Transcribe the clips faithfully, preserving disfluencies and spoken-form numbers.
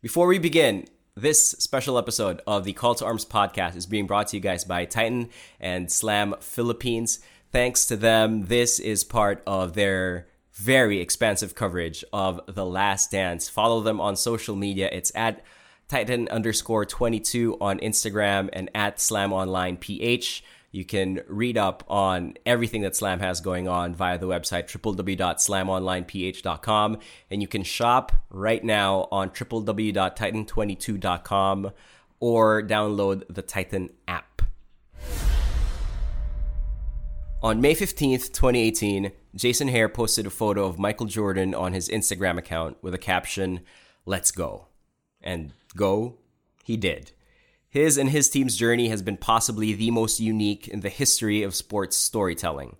Before we begin, this special episode of the Call to Arms podcast is being brought to you guys by Titan and Slam Philippines. Thanks to them, this is part of their very expansive coverage of The Last Dance. Follow them on social media. It's at Titan underscore twenty-two on Instagram and at Slam Online P H. You can read up on everything that Slam has going on via the website w w w dot slam online p h dot com, and you can shop right now on w w w dot titan twenty-two dot com or download the Titan app. On May fifteenth, twenty eighteen, Jason Hehir posted a photo of Michael Jordan on his Instagram account with a caption, "Let's go." And go, he did. His and his team's journey has been possibly the most unique in the history of sports storytelling.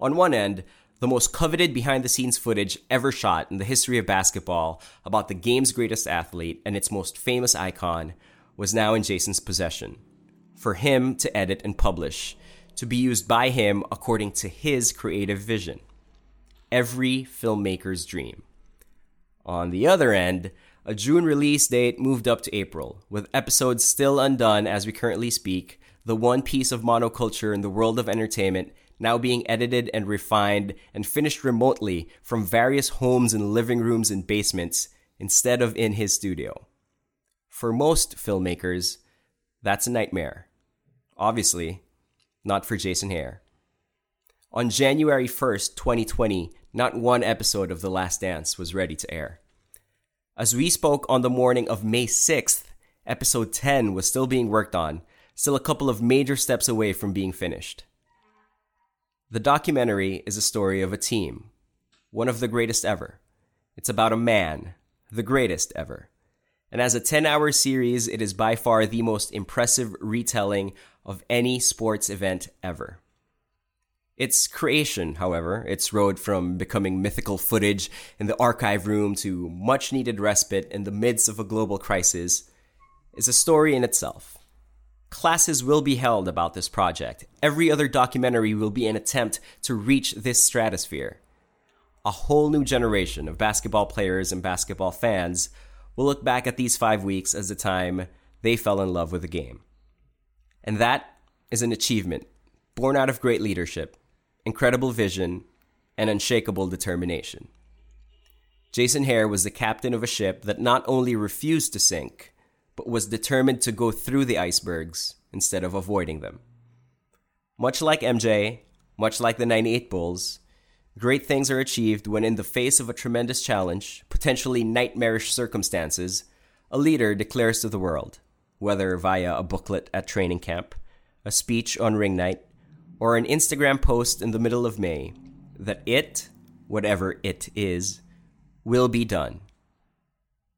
On one end, the most coveted behind-the-scenes footage ever shot in the history of basketball about the game's greatest athlete and its most famous icon was now in Jason's possession, for him to edit and publish, to be used by him according to his creative vision. Every filmmaker's dream. On the other end, a June release date moved up to April, with episodes still undone as we currently speak, the one piece of monoculture in the world of entertainment now being edited and refined and finished remotely from various homes and living rooms and basements instead of in his studio. For most filmmakers, that's a nightmare. Obviously, not for Jason Hehir. On January first, twenty twenty, not one episode of The Last Dance was ready to air. As we spoke on the morning of May sixth, episode ten was still being worked on, still a couple of major steps away from being finished. The documentary is a story of a team, one of the greatest ever. It's about a man, the greatest ever. And as a ten-hour series, it is by far the most impressive retelling of any sports event ever. Its creation, however, its road from becoming mythical footage in the archive room to much-needed respite in the midst of a global crisis, is a story in itself. Classes will be held about this project. Every other documentary will be an attempt to reach this stratosphere. A whole new generation of basketball players and basketball fans will look back at these five weeks as the time they fell in love with the game. And that is an achievement born out of great leadership, incredible vision, and unshakable determination. Jason Hehir was the captain of a ship that not only refused to sink, but was determined to go through the icebergs instead of avoiding them. Much like M J, much like the ninety-eight Bulls, great things are achieved when in the face of a tremendous challenge, potentially nightmarish circumstances, a leader declares to the world, whether via a booklet at training camp, a speech on ring night, or an Instagram post in the middle of May, that it, whatever it is, will be done.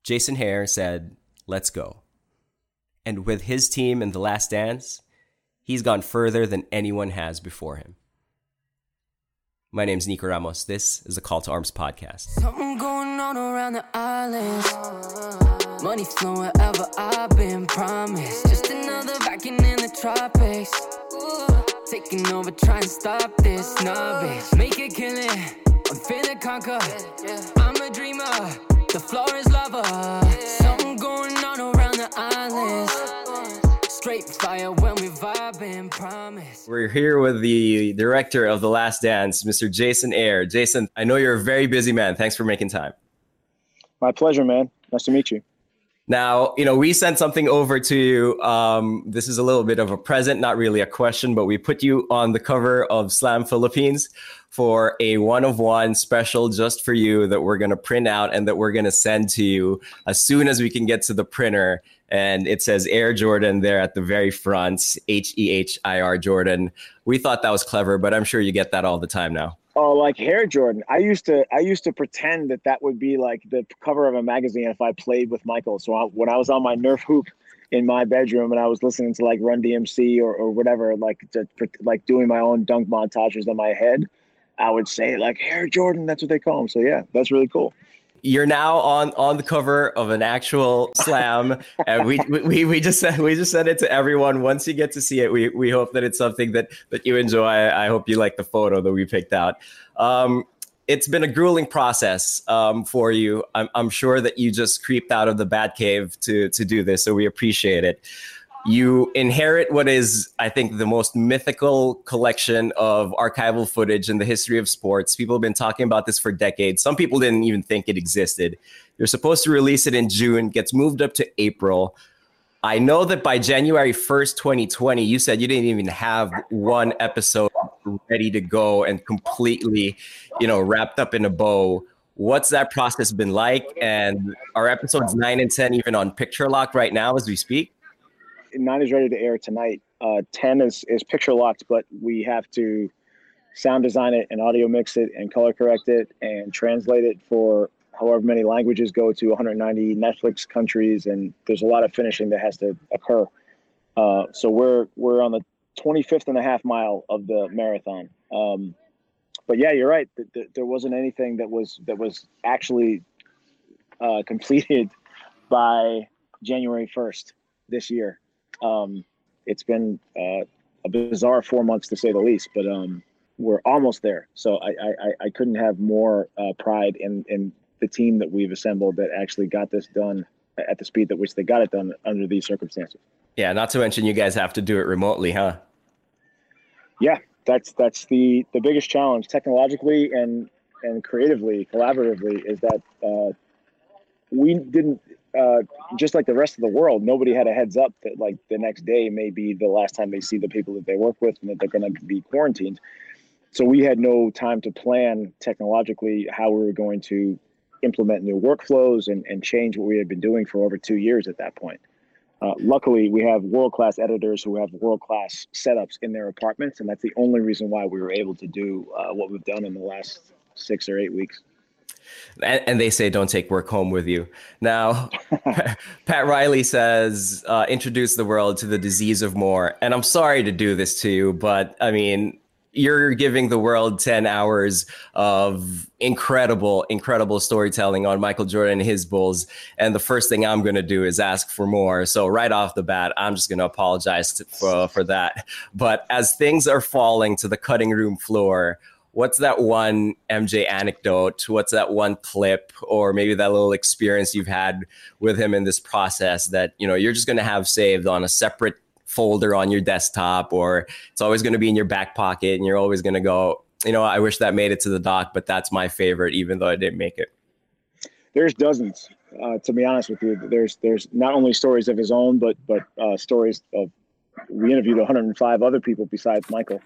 Jason Hehir said, "Let's go." And with his team in The Last Dance, he's gone further than anyone has before him. My name's Nico Ramos. This is the Call to Arms podcast. Something going on around the islands. Money flowing wherever I've been promised. Just another vacuum in the tropics. Taking over, trying to stop this snobbish. Make it killing, I'm finna conquer. I'm a dreamer, the floor is lava. Something going on around the islands. Straight fire when we vibe and promise. We're here with the director of The Last Dance, Mister Jason Hehir. Jason, I know you're a very busy man. Thanks for making time. My pleasure, man. Nice to meet you. Now, you know, we sent something over to you. Um, this is a little bit of a present, not really a question, but we put you on the cover of Slam Philippines for a one-of-one special just for you that we're going to print out and that we're going to send to you as soon as we can get to the printer. And it says Air Jordan there at the very front, H E H I R Jordan. We thought that was clever, but I'm sure you get that all the time now. Oh, like Hair Jordan. I used to I used to pretend that that would be like the cover of a magazine if I played with Michael. So I, when I was on my Nerf hoop in my bedroom and I was listening to like Run D M C or, or whatever, like to, like doing my own dunk montages in my head, I would say like Hair Jordan. That's what they call him. So yeah, that's really cool. You're now on, on the cover of an actual Slam, and we we we just sent, we just sent it to everyone. Once you get to see it, we we hope that it's something that that you enjoy. I hope you like the photo that we picked out. Um, it's been a grueling process um, for you. I'm, I'm sure that you just creeped out of the Batcave to to do this, so we appreciate it. You inherit what is, I think, the most mythical collection of archival footage in the history of sports. People have been talking about this for decades. Some people didn't even think it existed. You're supposed to release it in June, gets moved up to April. I know that by January first, twenty twenty, you said you didn't even have one episode ready to go and completely, you know, wrapped up in a bow. What's that process been like? And are episodes nine and ten even on picture lock right now as we speak? Nine is ready to air tonight. Uh, ten is, is picture locked, but we have to sound design it and audio mix it and color correct it and translate it for however many languages, go to one hundred ninety Netflix countries, and there's a lot of finishing that has to occur. Uh, so we're we're on the twenty-fifth and a half mile of the marathon. Um, but yeah, you're right. Th- th- there wasn't anything that was that was actually uh, completed by January first this year. Um, it's been uh, a bizarre four months to say the least, but um, we're almost there. So I, I, I couldn't have more uh, pride in, in the team that we've assembled that actually got this done at the speed at which they got it done under these circumstances. Yeah. Not to mention you guys have to do it remotely, huh? Yeah, that's, that's the, the biggest challenge technologically and, and creatively, collaboratively, is that uh, we didn't, Uh, just like the rest of the world, nobody had a heads up that like the next day may be the last time they see the people that they work with and that they're going to be quarantined. So we had no time to plan technologically how we were going to implement new workflows and, and change what we had been doing for over two years at that point. Uh, luckily, we have world-class editors who have world-class setups in their apartments, and that's the only reason why we were able to do uh, what we've done in the last six or eight weeks. And they say, don't take work home with you. Now, Pat Riley says, uh, introduce the world to the disease of more. And I'm sorry to do this to you, but I mean, you're giving the world ten hours of incredible, incredible storytelling on Michael Jordan and his Bulls. And the first thing I'm going to do is ask for more. So right off the bat, I'm just going to apologize to, for, for that. But as things are falling to the cutting room floor, what's that one M J anecdote? What's that one clip, or maybe that little experience you've had with him in this process that, you know, you're just going to have saved on a separate folder on your desktop, or it's always going to be in your back pocket and you're always going to go, you know, I wish that made it to the doc, but that's my favorite, even though I didn't make it. There's dozens, uh, to be honest with you. There's there's not only stories of his own, but but uh, stories of, we interviewed one hundred five other people besides Michael.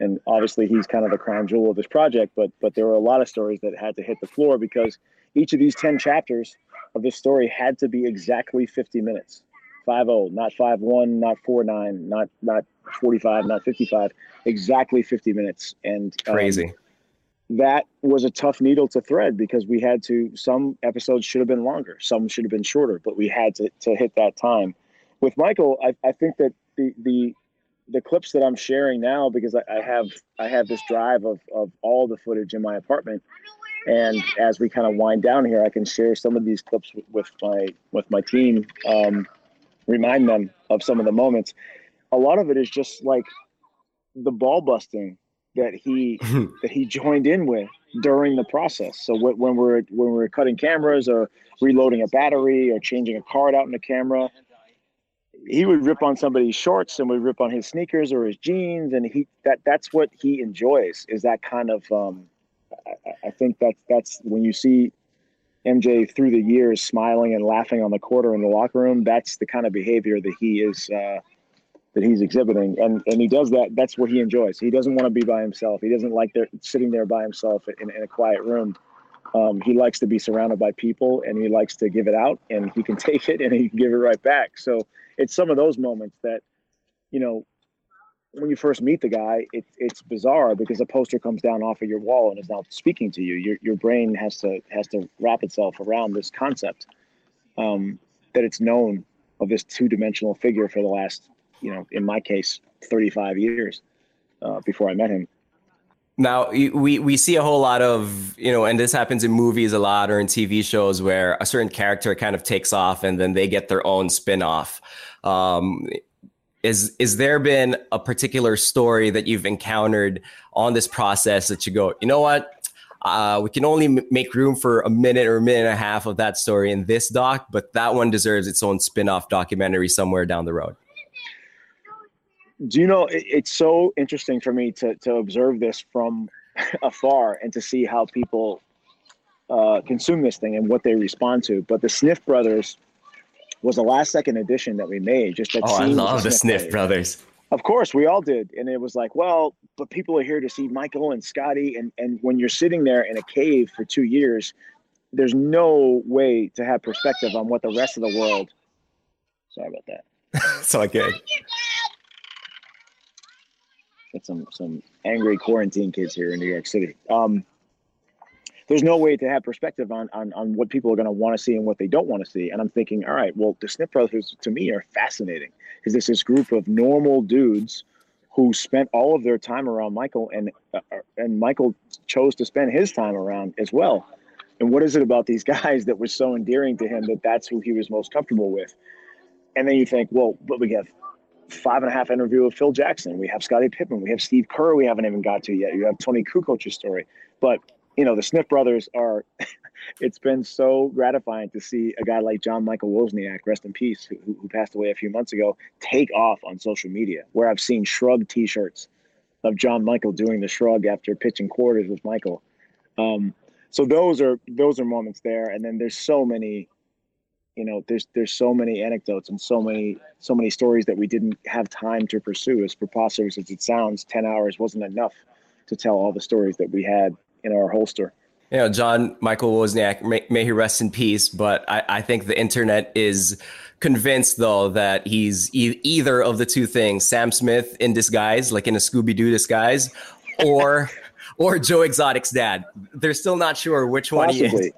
And obviously he's kind of the crown jewel of this project, but but there were a lot of stories that had to hit the floor because each of these ten chapters of this story had to be exactly fifty minutes. five oh, not five one, not four nine, not not forty-five, not fifty-five, exactly fifty minutes. And um, crazy. That was a tough needle to thread because we had to, some episodes should have been longer, some should have been shorter, but we had to, to hit that time. With Michael, I, I think that the the the clips that I'm sharing now, because I, I have I have this drive of, of all the footage in my apartment, and as we kind of wind down here, I can share some of these clips with, with my with my team, um, remind them of some of the moments. A lot of it is just like the ball busting that he that he joined in with during the process. So when, when we're when we're cutting cameras or reloading a battery or changing a card out in the camera, he would rip on somebody's shorts and would rip on his sneakers or his jeans. And he, that that's what he enjoys, is that kind of, um, I, I think that's, that's when you see M J through the years smiling and laughing on the court or in the locker room, that's the kind of behavior that he is, uh, that he's exhibiting. And, and he does that. That's what he enjoys. He doesn't want to be by himself. He doesn't like there, sitting there by himself in, in a quiet room. Um, he likes to be surrounded by people, and he likes to give it out, and he can take it and he can give it right back. So it's some of those moments that, you know, when you first meet the guy, it, it's bizarre because a poster comes down off of your wall and is now speaking to you. Your your brain has to has to wrap itself around this concept um, that it's known of this two-dimensional figure for the last, you know, in my case, thirty-five years uh, before I met him. Now, we, we see a whole lot of, you know, and this happens in movies a lot or in T V shows where a certain character kind of takes off and then they get their own spin-off. Um, is, is there been a particular story that you've encountered on this process that you go, you know what, Uh, we can only m- make room for a minute or a minute and a half of that story in this doc, but that one deserves its own spin-off documentary somewhere down the road. Do you know, it, it's so interesting for me to to observe this from afar and to see how people uh, consume this thing and what they respond to. But the Sniff Brothers was the last second edition that we made. Just that oh, I love the Sniff, Sniff Brothers. Of course, we all did. And it was like, well, but people are here to see Michael and Scottie. And, and when you're sitting there in a cave for two years, there's no way to have perspective on what the rest of the world. Sorry about that. It's all good. Got some, some angry quarantine kids here in New York City. Um, there's no way to have perspective on, on, on what people are going to want to see and what they don't want to see. And I'm thinking, all right, well, the Sniff Brothers to me are fascinating because there's this group of normal dudes who spent all of their time around Michael, and uh, and Michael chose to spend his time around as well. And what is it about these guys that was so endearing to him that that's who he was most comfortable with? And then you think, well, but we have five and a half interview with Phil Jackson. We have Scottie Pippen. We have Steve Kerr we haven't even got to yet. You have Tony Kukoc's story. But you know, the Sniff Brothers are, it's been so gratifying to see a guy like John Michael Wozniak, rest in peace, who, who passed away a few months ago, take off on social media, where I've seen shrug t-shirts of John Michael doing the shrug after pitching quarters with Michael. Um, so those are, those are moments there. And then there's so many, you know, there's, there's so many anecdotes and so many, so many stories that we didn't have time to pursue. As preposterous as it sounds, ten hours wasn't enough to tell all the stories that we had in our holster. You know, John Michael Wozniak, may, may he rest in peace, but I, I think the internet is convinced, though, that he's e- either of the two things, Sam Smith in disguise, like in a Scooby-Doo disguise, or or Joe Exotic's dad. They're still not sure which Possibly. one he is.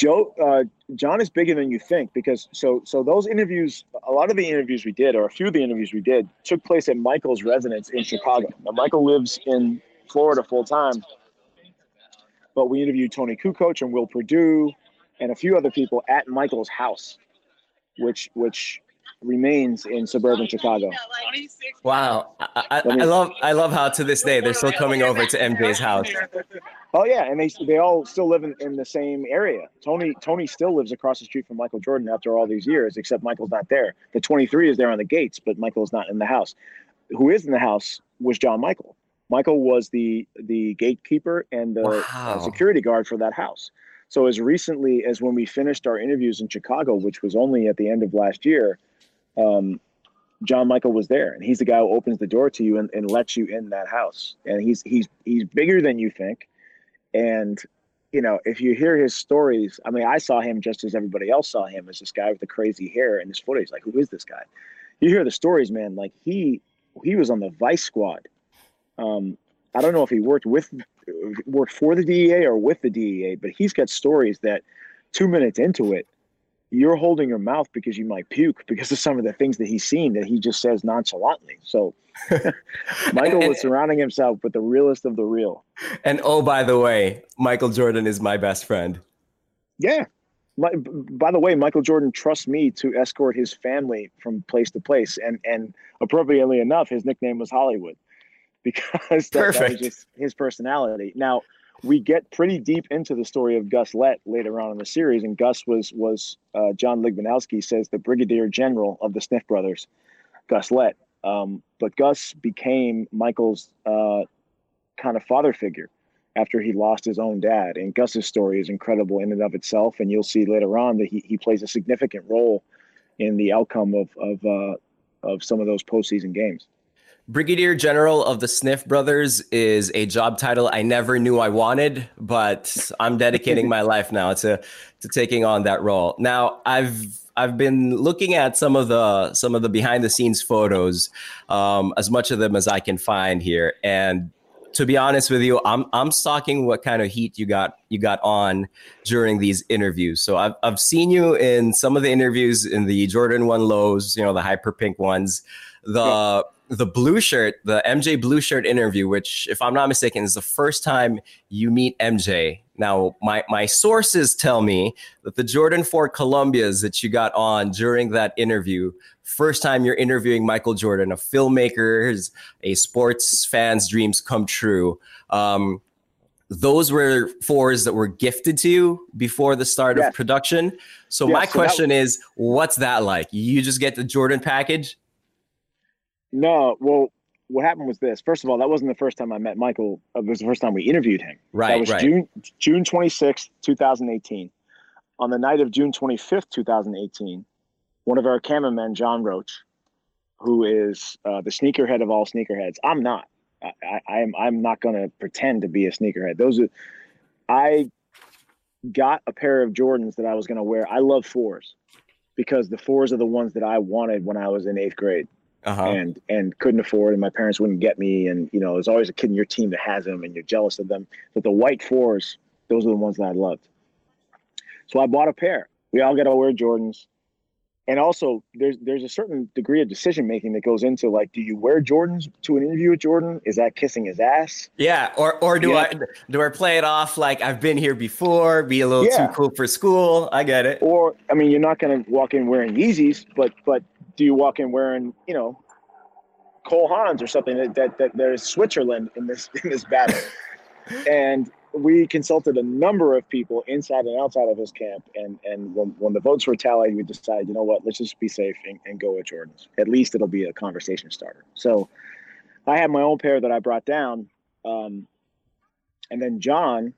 Joe, uh, John is bigger than you think, because so so those interviews, a lot of the interviews we did, or a few of the interviews we did, took place at Michael's residence in Chicago. Now, Michael lives in Florida full-time, but we interviewed Tony Kukoc and Will Perdue and a few other people at Michael's house, which which remains in suburban Chicago. Wow. I, I, I love I love how to this day they're still coming over to M J's house. Oh, yeah. And they they all still live in, in the same area. Tony Tony still lives across the street from Michael Jordan after all these years, except Michael's not there. The twenty-three is there on the gates, but Michael's not in the house. Who is in the house was John Michael. Michael was the the gatekeeper and the wow. security guard for that house. So as recently as when we finished our interviews in Chicago, which was only at the end of last year, um, John Michael was there, and he's the guy who opens the door to you and, and lets you in that house. And he's he's he's bigger than you think. And you know, if you hear his stories, I mean, I saw him just as everybody else saw him, as this guy with the crazy hair and his footage. Like, who is this guy? You hear the stories, man. Like he he was on the Vice Squad. Um, I don't know if he worked with, worked for the D E A or with the D E A, but he's got stories that two minutes into it, you're holding your mouth because you might puke because of some of the things that he's seen that he just says nonchalantly. So Michael was surrounding himself with the realest of the real. And oh, by the way, Michael Jordan is my best friend. Yeah. My, by the way, Michael Jordan trusts me to escort his family from place to place. And, and appropriately enough, his nickname was Hollywood, because that, that was just his personality. Now, we get pretty deep into the story of Gus Lett later on in the series, and Gus was, was uh, John Ligmanowski says, the Brigadier General of the Sniff Brothers, Gus Lett. Um, but Gus became Michael's uh, kind of father figure after he lost his own dad, and Gus's story is incredible in and of itself, and you'll see later on that he, he plays a significant role in the outcome of, of, uh, of some of those postseason games. Brigadier General of the Sniff Brothers is a job title I never knew I wanted, but I'm dedicating my life now to to taking on that role. Now, I've I've been looking at some of the some of the behind the scenes photos, um, as much of them as I can find here. And to be honest with you, I'm I'm stalking what kind of heat you got you got on during these interviews. So I've I've seen you in some of the interviews in the Jordan One lows, you know, the hyper pink ones, the. Yeah. The blue shirt, the M J blue shirt interview, which, if I'm not mistaken, is the first time you meet M J. Now, my, my sources tell me that the Jordan four Columbias that you got on during that interview, first time you're interviewing Michael Jordan, a filmmaker, a sports fan's dreams come true. Um, those were fours that were gifted to you before the start yes. of production. So yes, my so question that, is, what's that like? You just get the Jordan package? No. Well, what happened was this. First of all, that wasn't the first time I met Michael. It was the first time we interviewed him. Right, That was right. June, June twenty-sixth, twenty eighteen. On the night of June twenty-fifth, twenty eighteen, one of our cameramen, John Roach, who is uh, the sneakerhead of all sneakerheads. I'm not. I, I, I'm I'm not going to pretend to be a sneakerhead. Those are, I got a pair of Jordans that I was going to wear. I love fours because the fours are the ones that I wanted when I was in eighth grade uh-huh. and and couldn't afford, and my parents wouldn't get me. And you know, there's always a kid in your team that has them, and you're jealous of them. But the white fours, those are the ones that I loved. So I bought a pair. We all got to wear Jordans. And also, there's there's a certain degree of decision making that goes into, like, do you wear Jordans to an interview with Jordan? Is that kissing his ass? Yeah, or or do yeah. I do I play it off like I've been here before, be a little yeah. too cool for school? I get it. Or I mean, you're not going to walk in wearing Yeezys, but but do you walk in wearing, you know, Cole Hans or something? That that, that there's Switzerland in this in this battle, and. We consulted a number of people inside and outside of his camp, and and when, when the votes were tallied, we decided, you know what, let's just be safe and, and go with Jordans. At least it'll be a conversation starter. So I had my own pair that I brought down, um, and then John,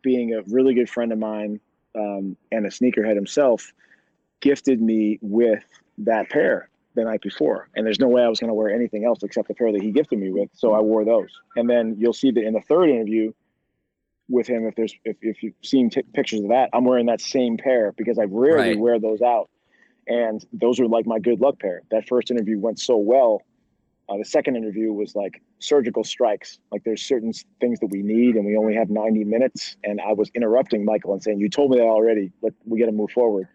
being a really good friend of mine um, and a sneakerhead himself, gifted me with that pair the night before, and there's no way I was going to wear anything else except the pair that he gifted me with, so I wore those. And then you'll see that in the third interview with him, if there's if, if you've seen t- pictures of that, I'm wearing that same pair because I rarely right. wear those out, and those were like my good luck pair. That first interview went so well. Uh, the second interview was like surgical strikes. Like, there's certain things that we need, and we only have ninety minutes. And I was interrupting Michael and saying, "You told me that already. Let we got to move forward."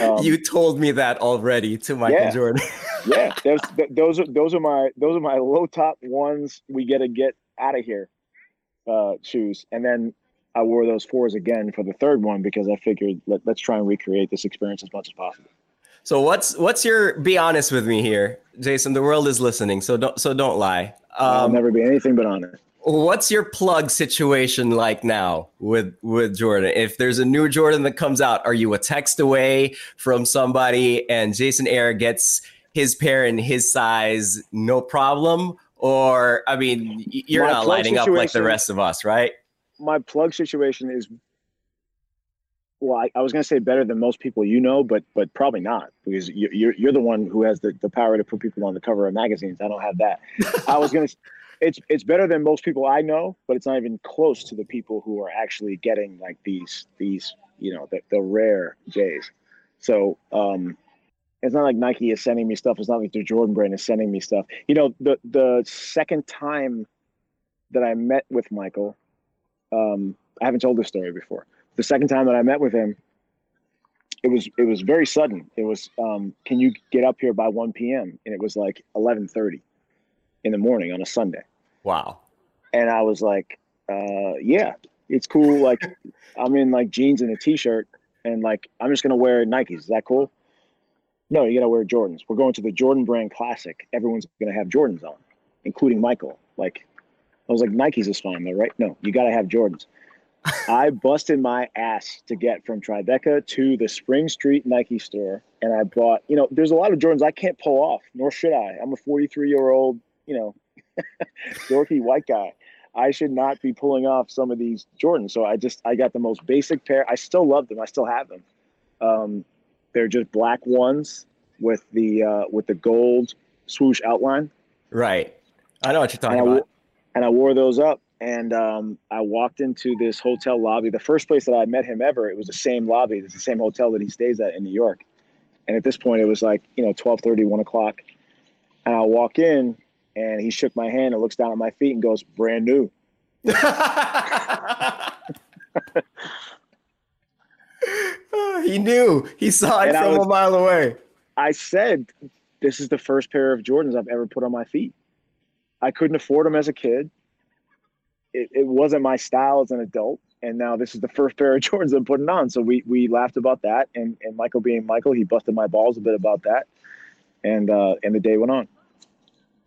Um, you told me that already to Michael yeah. Jordan. yeah, those those are those are my those are my low top ones. We got to get out of here. Uh, shoes. And then I wore those fours again for the third one because I figured let, let's try and recreate this experience as much as possible. So what's what's your, be honest with me here, Jason, the world is listening, so don't so don't lie. Um, I'll never be anything but honest. What's your plug situation like now with with Jordan? If there's a new Jordan that comes out, are you a text away from somebody and Jason Hehir gets his pair in his size, no problem? Or, I mean, you're my not lining up like the rest of us, right? My plug situation is, well, I, I was going to say better than most people you know, but but probably not, because you, you're you're the one who has the, the power to put people on the cover of magazines. I don't have that. I was going to, it's it's better than most people I know, but it's not even close to the people who are actually getting like these these you know the, the rare J's. So. um It's not like Nike is sending me stuff. It's not like the Jordan Brand is sending me stuff. You know, the the second time that I met with Michael, um, I haven't told this story before. The second time that I met with him, it was it was very sudden. It was, um, can you get up here by one p.m.? And it was like eleven thirty in the morning on a Sunday. Wow. And I was like, uh, yeah, it's cool. Like, I'm in like jeans and a T-shirt, and like, I'm just going to wear Nikes. Is that cool? No, you got to wear Jordans. We're going to the Jordan Brand Classic. Everyone's going to have Jordans on, including Michael. Like, I was like, Nikes is fine though, right? No, you got to have Jordans. I busted my ass to get from Tribeca to the Spring Street Nike store. And I bought, you know, there's a lot of Jordans I can't pull off, nor should I. I'm a forty-three-year-old, you know, dorky white guy. I should not be pulling off some of these Jordans. So I just, I got the most basic pair. I still love them. I still have them. Um, They're just black ones with the uh, with the gold swoosh outline. Right. I know what you're talking and about. I, and I wore those up, and um, I walked into this hotel lobby. The first place that I met him ever, it was the same lobby. It's the same hotel that he stays at in New York. And at this point, it was like, you know, twelve thirty, one o'clock. And I walk in, and he shook my hand and looks down at my feet and goes, brand new. He knew. He saw it and from was, a mile away. I said, this is the first pair of Jordans I've ever put on my feet. I couldn't afford them as a kid. It, it wasn't my style as an adult. And now this is the first pair of Jordans I'm putting on. So we we laughed about that. And, and Michael being Michael, he busted my balls a bit about that. And uh, and the day went on.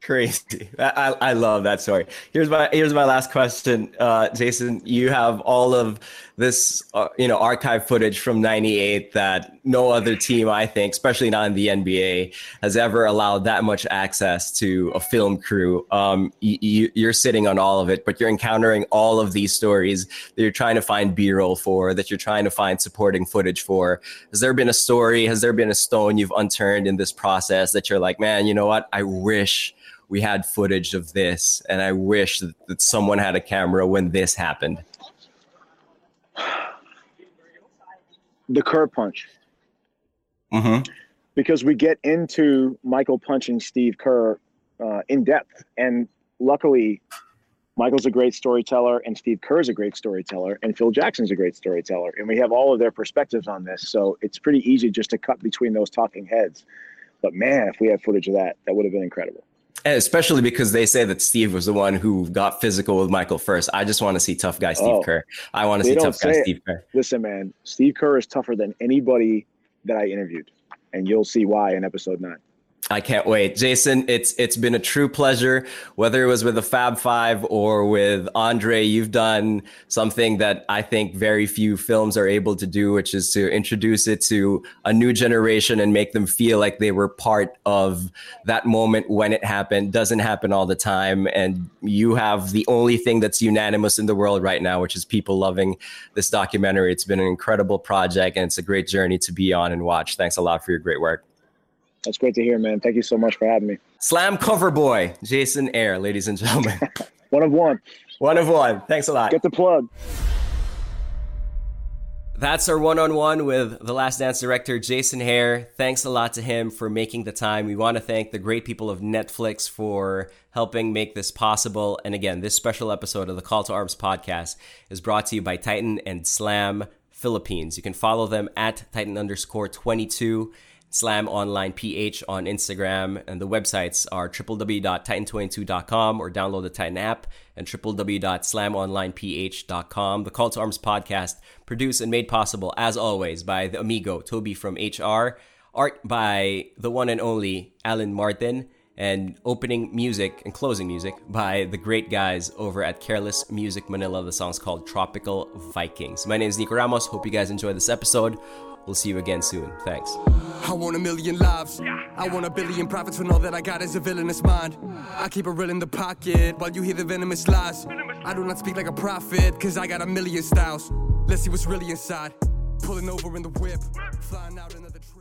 Crazy. I, I love that story. Here's my here's my last question, uh, Jason. You have all of this, uh, you know, archive footage from ninety-eight that no other team, I think, especially not in the N B A, has ever allowed that much access to a film crew. Um, you, you're sitting on all of it, but you're encountering all of these stories that you're trying to find B-roll for, that you're trying to find supporting footage for. Has there been a story? Has there been a stone you've unturned in this process that you're like, man, you know what? I wish we had footage of this, and I wish that, that someone had a camera when this happened. The Kerr punch. Mm-hmm. Because we get into Michael punching Steve Kerr uh, in depth. And luckily, Michael's a great storyteller, and Steve Kerr's a great storyteller, and Phil Jackson's a great storyteller. And we have all of their perspectives on this. So it's pretty easy just to cut between those talking heads. But man, if we had footage of that, that would have been incredible. And especially because they say that Steve was the one who got physical with Michael first. I just want to see tough guy Steve oh, Kerr. I want to see tough guy it. Steve Kerr. Listen, man, Steve Kerr is tougher than anybody that I interviewed. And you'll see why in episode nine. I can't wait. Jason, it's it's been a true pleasure. Whether it was with the Fab Five or with Andre, you've done something that I think very few films are able to do, which is to introduce it to a new generation and make them feel like they were part of that moment when it happened. Doesn't happen all the time. And you have the only thing that's unanimous in the world right now, which is people loving this documentary. It's been an incredible project, and it's a great journey to be on and watch. Thanks a lot for your great work. That's great to hear, man. Thank you so much for having me. Slam cover boy, Jason Hehir, ladies and gentlemen. One of one. One of one. Thanks a lot. Get the plug. That's our one-on-one with The Last Dance director, Jason Hehir. Thanks a lot to him for making the time. We want to thank the great people of Netflix for helping make this possible. And again, this special episode of the Call to Arms podcast is brought to you by Titan and Slam Philippines. You can follow them at Titan underscore twenty-two. Slam Online P H on Instagram, and the websites are w w w dot titan twenty two dot com or download the Titan app and w w w dot slam online p h dot com. The Call to Arms podcast, produced and made possible as always by the amigo Toby from H R, art by the one and only Alan Martin, and opening music and closing music by the great guys over at Careless Music Manila. The song's called Tropical Vikings. My name is Nico Ramos. Hope you guys enjoyed this episode. We'll see you again soon. Thanks. I want a million lives. I want a billion profits when all that I got is a villainous mind. I keep it real in the pocket while you hear the venomous lies. I do not speak like a prophet, cause I got a million styles. Let's see what's really inside. Pulling over in the whip, flying out another tree.